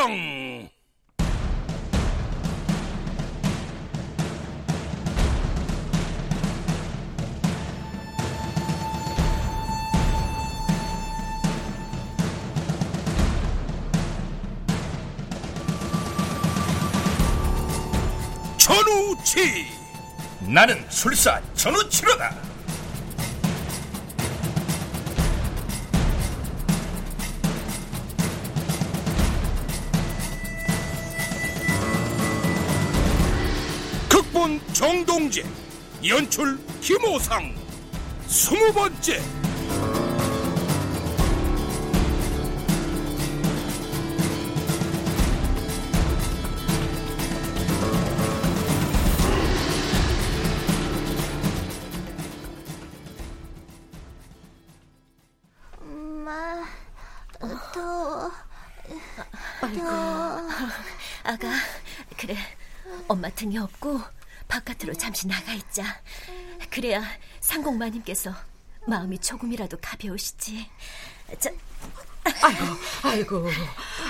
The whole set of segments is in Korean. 결정! 전우치! 나는 술사 전우치로다! 극본 정동재, 연출 김호상, 20번째. 아가, 그래, 엄마 등이 없고 바깥으로 잠시 나가 있자. 그래야 상공마님께서 마음이 조금이라도 가벼우시지. 자, 아이고,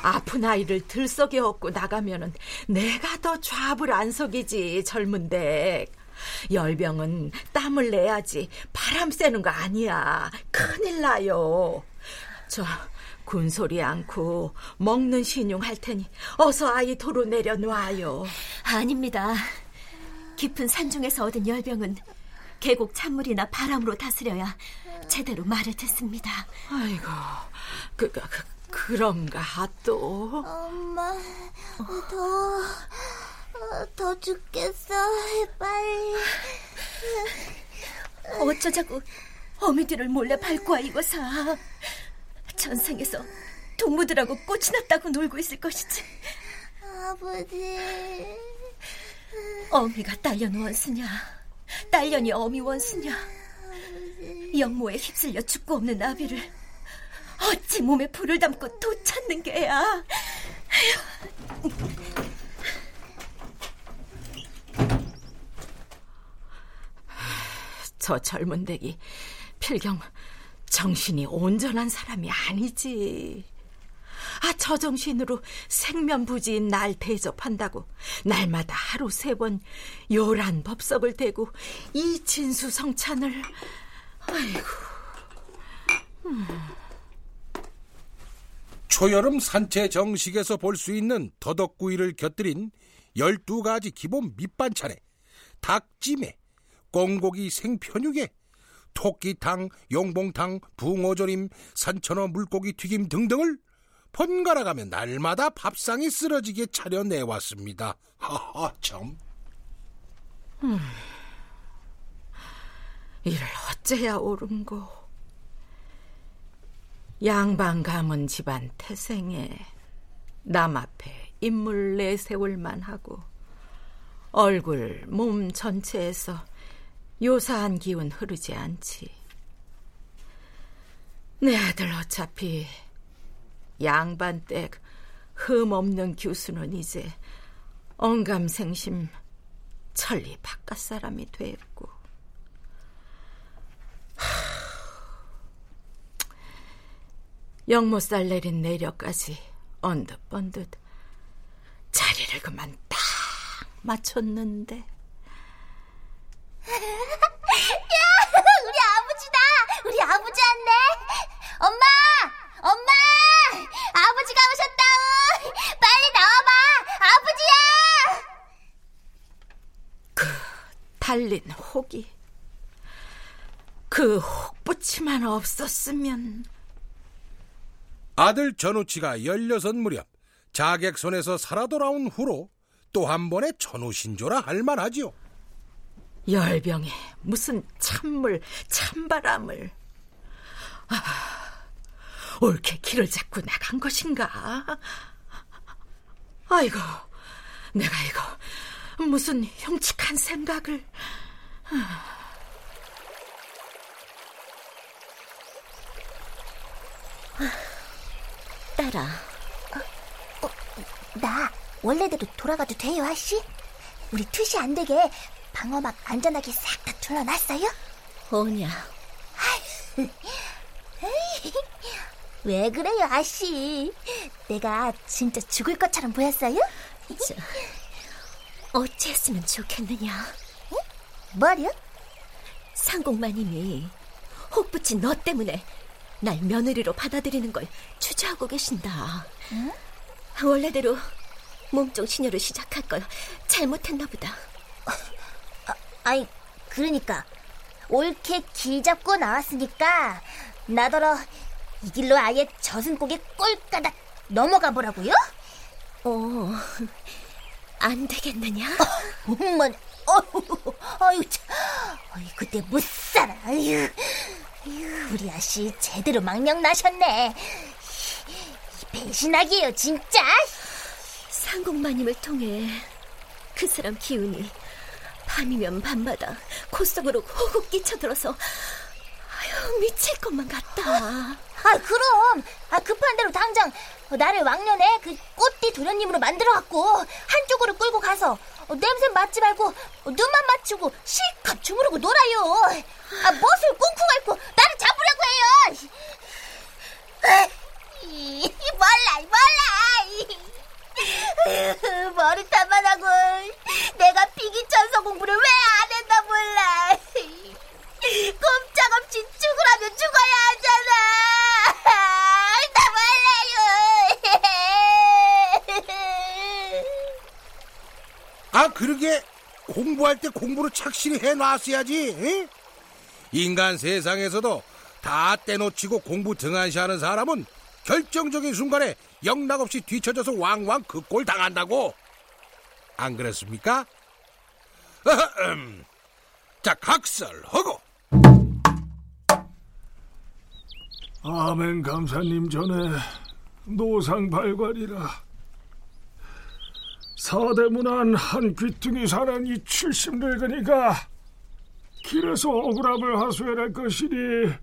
아픈 아이를 들썩에 업고 나가면은 내가 더 좌불 안석이지. 젊은데 열병은 땀을 내야지 바람 쐬는 거 아니야. 큰일 나요. 저 군소리 않고 먹는 신용 할 테니 어서 아이 도로 내려놓아요. 아닙니다. 깊은 산중에서 얻은 열병은 계곡 찬물이나 바람으로 다스려야 제대로 말을 듣습니다. 아이고, 그런가 또. 엄마, 더 죽겠어. 빨리. 어쩌자고 어미들을 몰래 밟고 와, 이거 사. 전생에서 동무들하고 꽃이 났다고 놀고 있을 것이지. 아버지. 어미가 딸년 원수냐, 딸년이 어미 원수냐. 영모에 휩쓸려 죽고 없는 아비를 어찌 몸에 불을 담고 도 찾는 게야. 저 젊은 댁이 필경 정신이 온전한 사람이 아니지. 저 정신으로 생면부지인 날 대접한다고 날마다 하루 3번 요란 법석을 대고 이 진수성찬을. 아이고. 초여름 산채 정식에서 볼 수 있는 더덕구이를 곁들인 12가지 기본 밑반찬에 닭찜에 꽁고기 생편육에 토끼탕, 용봉탕, 붕어조림, 산천어 물고기 튀김 등등을 번갈아가며 날마다 밥상이 쓰러지게 차려내왔습니다. 하하, 참. 이를 어째야 옳은고. 양반 가문 집안 태생에 남 앞에 인물 내세울만 하고 얼굴, 몸 전체에서 요사한 기운 흐르지 않지. 내 아들 어차피 양반댁 흠없는 교수는 이제 언감생심 천리 바깥 사람이 됐고. 영모살 내린 내려까지 언뜻 번듯 자리를 그만 딱 맞췄는데. 야, 우리 아버지다. 우리 아버지 왔네. 엄마, 아버지가 오셨다우. 빨리 나와봐, 아버지야. 그 달린 혹이, 그 혹붙이만 없었으면. 아들 전우치가 16 무렵 자객손에서 살아 돌아온 후로 또 한 번의 전우신조라 할 만하지요. 열병에 무슨 찬물, 찬바람을. 옳게 길을 잡고 나간 것인가? 아이고, 내가 이거 무슨 흉측한 생각을. 딸아. 나 원래대로 돌아가도 돼요, 아씨? 우리 투시 안 되게 방어막 안전하게 싹 다 둘러놨어요? 오냐. 왜 그래요, 아씨? 내가 진짜 죽을 것처럼 보였어요? 저, 어찌했으면 좋겠느냐? 응? 뭐요? 상공마님이 혹부친 너 때문에 날 며느리로 받아들이는 걸 주저하고 계신다. 응? 원래대로 몸종 신녀로 시작할 걸 잘못했나 보다. 아니, 그러니까 옳게 길 잡고 나왔으니까 나더러 이 길로 아예 젖은 고개 꼴까닥 넘어가 보라고요? 안 되겠느냐? 엄마, 아유, 그때 못 살아. 아유, 우리 아씨 제대로 망령 나셨네. 배신하기예요, 진짜. 상공마님을 통해 그 사람 기운이 밤이면 밤마다 코 속으로 호흡 끼쳐들어서 아유, 미칠 것만 같다. 그럼 급한 대로 당장 나를 왕년에 그 꽃띠 도련님으로 만들어갖고 한쪽으로 끌고 가서 냄새 맡지 말고 눈만 맞추고 실컷 주무르고 놀아요. 멋을 꽁꽁 앓고 나를 잡으라고 해요. 몰라. 머리 탓만 하고 내가 비기천서 공부를 왜 안 했나 몰라. 꼼짝없이 죽으라면 죽어야 하잖아. 나 몰라요. 그러게 공부할 때 공부를 착실히 해놨어야지. 에? 인간 세상에서도 다 떼놓치고 공부 등한시하는 사람은 결정적인 순간에 영락없이 뒤처져서 왕왕 그 꼴 당한다고. 안 그랬습니까? 자, 각설하고. 아멘 감사님 전에 노상 발관이라 사대문안 한 귀퉁이 사는 이 70늙은이가 길에서 억울함을 하소연할 것이니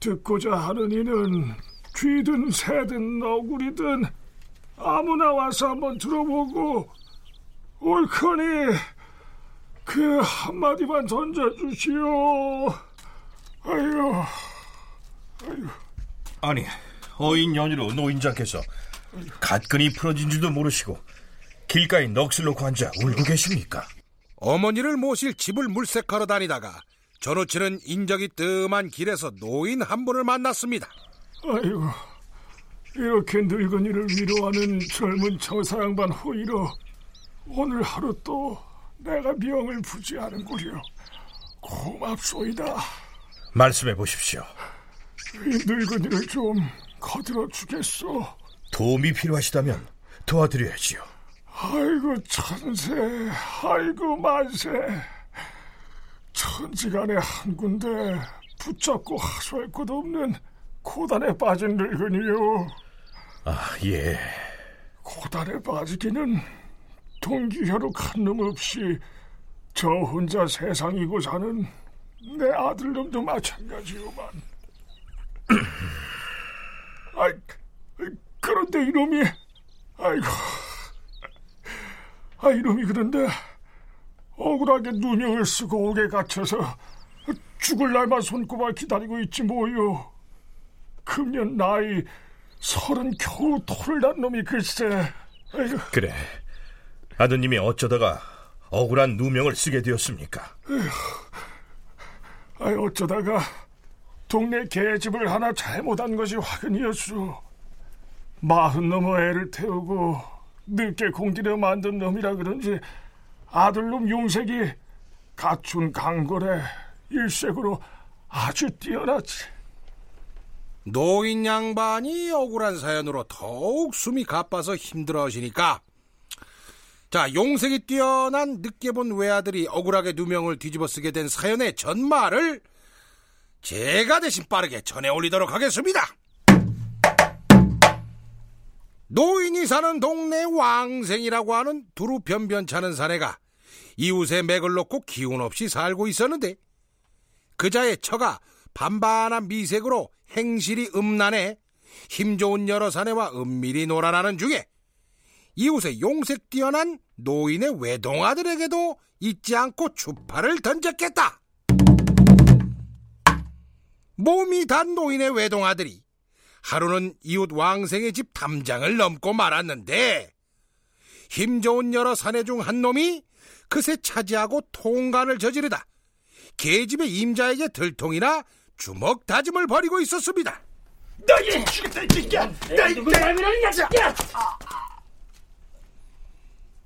듣고자 하는 이는 귀든 새든 너구리든 아무나 와서 한번 들어보고 옳거니 그 한마디만 던져주시오. 아유. 아니, 어인 연유로 노인장께서 갓근이 풀어진 줄도 모르시고 길가에 넋을 놓고 앉아 울고 계십니까? 어머니를 모실 집을 물색하러 다니다가 전우치는 인적이 뜸한 길에서 노인 한 분을 만났습니다. 아이고, 이렇게 늙은이를 위로하는 젊은 저사양반 호의로 오늘 하루 또 내가 명을 부지하는구려. 고맙소이다. 말씀해 보십시오. 이 늙은이를 좀 거들어 주겠소. 도움이 필요하시다면 도와드려야지요. 아이고 천세, 아이고 만세. 천지간에 한 군데 붙잡고 하소할 곳 없는 고단에 빠진 늙은이요. 예. 고단에 빠지기는 동기혀로 한놈 없이 저 혼자 세상 이고 사는 내 아들놈도 마찬가지요만. 그런데 이놈이, 이놈이 그런데 억울하게 누명을 쓰고 옥에 갇혀서 죽을 날만 손꼽아 기다리고 있지 뭐요. 금년 나이 30 겨우 토를 난 놈이 글쎄. 그래, 아드님이 어쩌다가 억울한 누명을 쓰게 되었습니까? 어쩌다가 동네 개집을 하나 잘못한 것이 화근이었소. 40 넘어 애를 태우고 늦게 공들여 만든 놈이라 그런지 아들놈 용색이 갖춘 강골에 일색으로 아주 뛰어났지. 노인 양반이 억울한 사연으로 더욱 숨이 가빠서 힘들어하시니까, 자, 용색이 뛰어난 늦게 본 외아들이 억울하게 누명을 뒤집어 쓰게 된 사연의 전말을 제가 대신 빠르게 전해 올리도록 하겠습니다. 노인이 사는 동네 왕생이라고 하는 두루 변변찮은 사내가 이웃에 맥을 놓고 기운 없이 살고 있었는데, 그자의 처가 반반한 미색으로 행실이 음란해 힘 좋은 여러 사내와 은밀히 놀아나는 중에 이웃의 용색 뛰어난 노인의 외동아들에게도 잊지 않고 추파를 던졌겠다. 몸이 단 노인의 외동아들이 하루는 이웃 왕생의 집 담장을 넘고 말았는데 힘 좋은 여러 사내 중 한 놈이 그새 차지하고 통간을 저지르다 계집의 임자에게 들통이나 주먹 다짐을 벌이고 있었습니다. 너희 죽였다, 이끼야!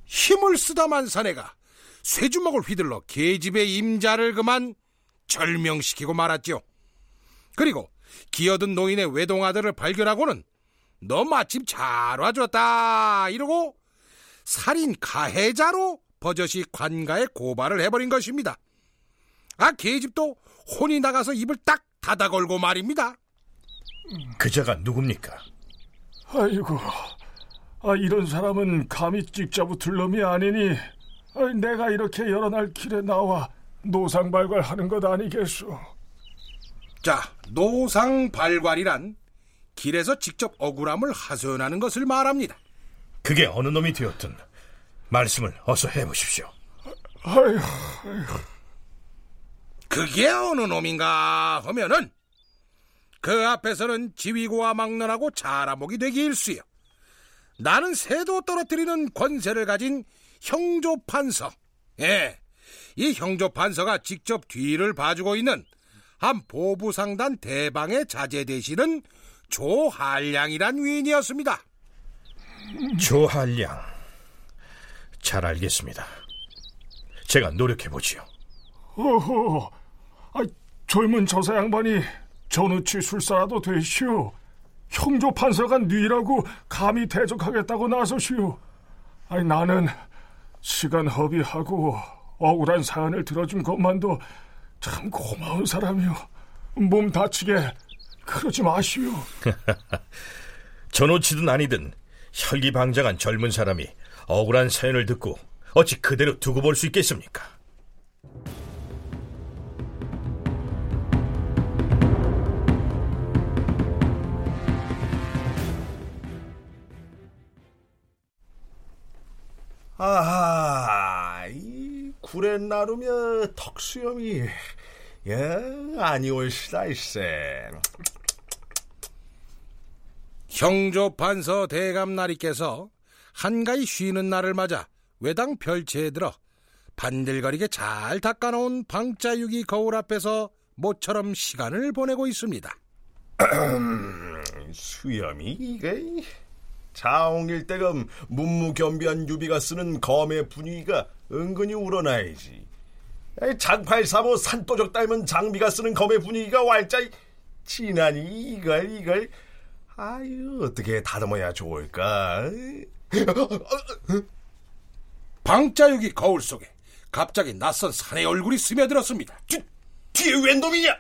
힘을 쓰다만 사내가 쇠주먹을 휘둘러 계집의 임자를 그만 절명시키고 말았죠. 그리고 기어든 노인의 외동아들을 발견하고는 너 마침 잘 와줬다 이러고 살인 가해자로 버젓이 관가에 고발을 해버린 것입니다. 아, 계집도 혼이 나가서 입을 딱 닫아 걸고 말입니다. 그자가 누굽니까? 아이고, 이런 사람은 감히 찍자 붙을 놈이 아니니 내가 이렇게 여러 날 길에 나와 노상발괄하는 것 아니겠소. 자, 노상발괄이란 길에서 직접 억울함을 하소연하는 것을 말합니다. 그게 어느 놈이 되었든 말씀을 어서 해보십시오. 아휴. 그게 어느 놈인가 하면은 그 앞에서는 지위고와 막론하고 자라목이 되기 일쑤여 나는 새도 떨어뜨리는 권세를 가진 형조판서, 이 형조판서가 직접 뒤를 봐주고 있는 한 보부상단 대방의 자제 대신은 조한량이란 위인이었습니다. 조한량, 잘 알겠습니다. 제가 노력해보지요. 오호, 젊은 저사 양반이 전우치 술사라도 되시오. 형조판서가 뉘라고 감히 대적하겠다고 나서시오. 나는 시간 허비하고 억울한 사안을 들어준 것만도 참 고마운 사람이오. 몸 다치게 그러지 마시오. 전우치든 아니든 혈기방장한 젊은 사람이 억울한 사연을 듣고 어찌 그대로 두고 볼 수 있겠습니까? 아하, 이 구렛나루며 턱수염이 아니올시다 일세. 형조판서 대감나리께서 한가히 쉬는 날을 맞아 외당 별채에 들어 반들거리게 잘 닦아놓은 방자유기 거울 앞에서 모처럼 시간을 보내고 있습니다. 수염이 이게 자홍일대금 문무겸비한 유비가 쓰는 검의 분위기가 은근히 우러나야지. 장팔사모 산도적 닮은 장비가 쓰는 검의 분위기가 왈짝 진하니 이걸 아유 어떻게 다듬어야 좋을까. 방자육이 거울 속에 갑자기 낯선 사내 얼굴이 스며들었습니다. 뒤에 웬 놈이냐?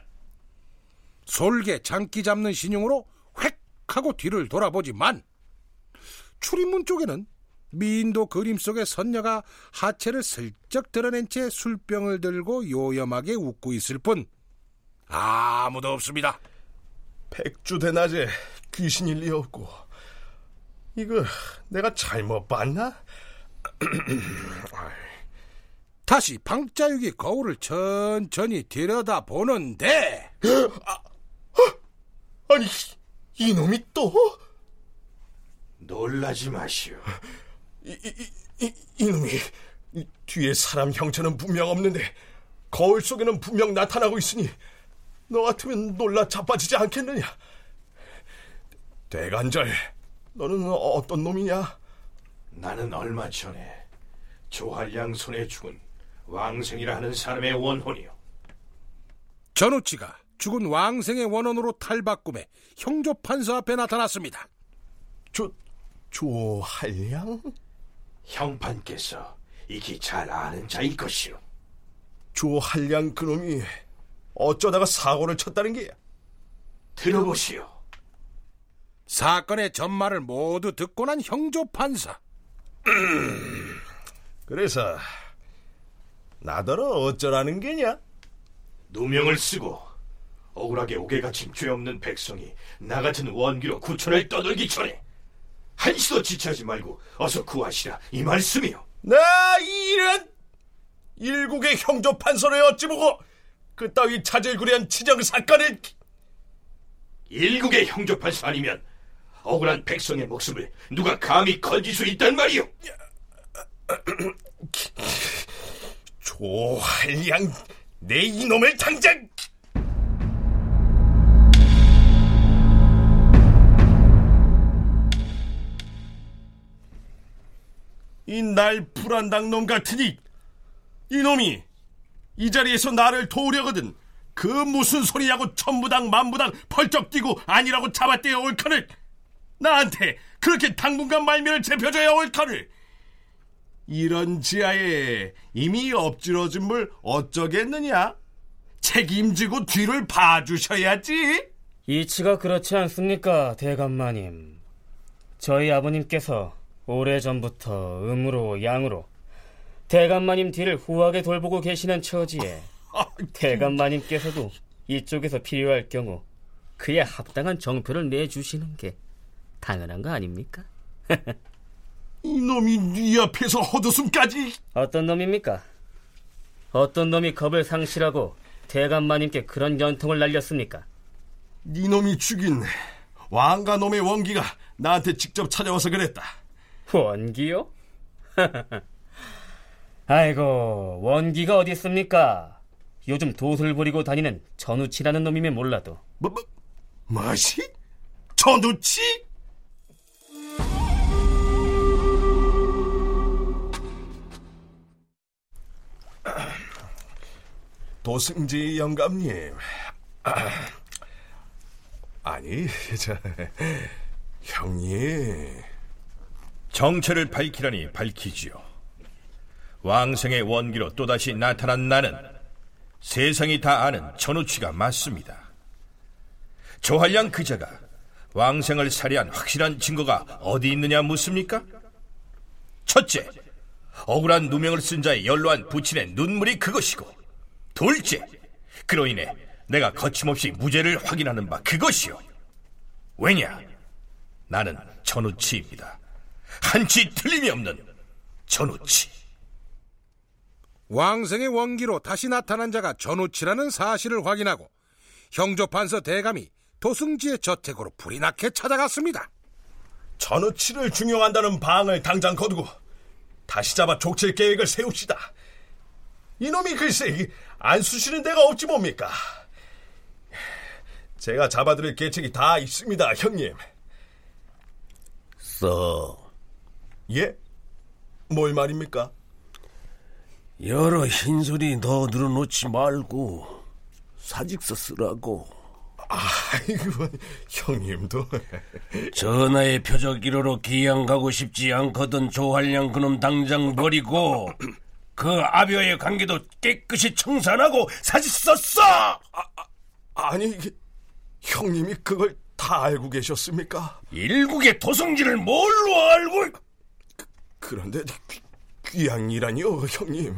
솔개 장기 잡는 신용으로 획 하고 뒤를 돌아보지만 출입문 쪽에는 미인도 그림 속의 선녀가 하체를 슬쩍 드러낸 채 술병을 들고 요염하게 웃고 있을 뿐 아무도 없습니다. 백주대낮에 귀신일 리 없고 이거 내가 잘못 봤나? 다시 방자육이 거울을 천천히 들여다보는데 아니 이놈이 또? 놀라지 마시오. 이놈이 뒤에 사람 형체는 분명 없는데 거울 속에는 분명 나타나고 있으니 너 같으면 놀라 자빠지지 않겠느냐. 대간절, 너는 어떤 놈이냐? 나는 얼마 전에 조한량 손에 죽은 왕생이라 하는 사람의 원혼이요. 전우치가 죽은 왕생의 원혼으로 탈바꿈해 형조판서 앞에 나타났습니다. 조한량? 형판께서 익히 잘 아는 자일 것이오. 조한량 그놈이 어쩌다가 사고를 쳤다는 게? 들어보시오. 사건의 전말을 모두 듣고 난 형조판사. 그래서 나더러 어쩌라는 게냐? 누명을 쓰고 억울하게 옥에 갇힌 죄 없는 백성이 나 같은 원기로 구천을 떠돌기 전에 한시도 지체하지 말고 어서 구하시라 이 말씀이요. 나 이런 일국의 형조판서를 어찌 보고 그따위 자질구레한 치정사건을. 일국의 형조판사 아니면 억울한 백성의 목숨을 누가 감히 건질 수 있단 말이오? 조한량, 내 이놈을 당장! 이 날 불안당놈 같으니 이놈이 이 자리에서 나를 도우려거든 그 무슨 소리냐고 천부당 만부당 펄쩍 뛰고 아니라고 잡아떼야 올 칸을 나한테 그렇게 당분간 말미를 제펴줘야 올 칸을 이런 지하에 이미 엎질러진 물 어쩌겠느냐 책임지고 뒤를 봐주셔야지. 이치가 그렇지 않습니까 대감마님? 저희 아버님께서 오래전부터 음으로 양으로 대감마님 뒤를 후하게 돌보고 계시는 처지에 대감마님께서도 이쪽에서 필요할 경우 그에 합당한 정표를 내주시는 게 당연한 거 아닙니까? 이놈이 네 앞에서 헛웃음까지. 어떤 놈입니까? 어떤 놈이 겁을 상실하고 대감마님께 그런 연통을 날렸습니까? 이놈이 죽인 왕가놈의 원기가 나한테 직접 찾아와서 그랬다. 원기요? 아이고, 원기가 어디 있습니까? 요즘 도술 부리고 다니는 전우치라는 놈이면 몰라도. 뭐시? 전우치? 도승지 영감님. 아니, 형님. 정체를 밝히라니 밝히지요. 왕성의 원기로 또다시 나타난 나는 세상이 다 아는 전우치가 맞습니다. 조한량 그자가 왕생을 살해한 확실한 증거가 어디 있느냐 묻습니까? 첫째, 억울한 누명을 쓴 자의 연로한 부친의 눈물이 그것이고, 둘째, 그로 인해 내가 거침없이 무죄를 확인하는 바 그것이요. 왜냐? 나는 전우치입니다. 한치 틀림이 없는 전우치. 왕생의 원기로 다시 나타난 자가 전우치라는 사실을 확인하고 형조판서 대감이 도승지의 저택으로 불이 나게 찾아갔습니다. 전우치를 중용한다는 방을 당장 거두고 다시 잡아 족칠 계획을 세웁시다. 이놈이 글쎄 안 쑤시는 데가 없지 뭡니까? 제가 잡아드릴 계책이 다 있습니다, 형님. 예? 뭘 말입니까? 여러 흰소리 더 늘어놓지 말고 사직서 쓰라고. 아이고, 형님도. 전하의 표적 1호로 기양 가고 싶지 않거든 조한량 그놈 당장 버리고 그 아비와의 관계도 깨끗이 청산하고 사직서 써! 아니, 형님이 그걸 다 알고 계셨습니까? 일국의 도승지를 뭘로 알고? 그런데 귀양이라니요, 형님.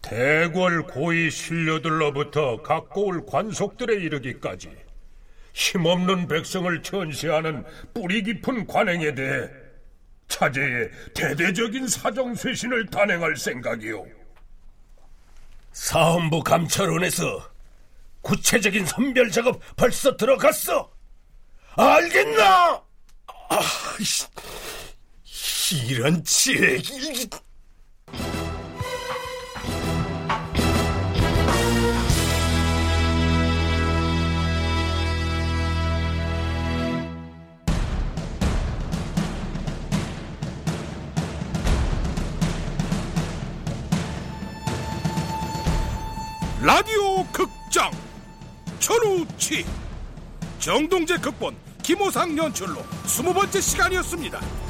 대궐 고위 신료들로부터 각고을 관속들에 이르기까지 힘없는 백성을 천시하는 뿌리 깊은 관행에 대해 차제에 대대적인 사정쇄신을 단행할 생각이요. 사헌부 감찰원에서 구체적인 선별 작업 벌써 들어갔어. 알겠나? 이런 책이. 라디오 극장 전우치, 정동재 극본, 김호상 연출로 20번째 시간이었습니다.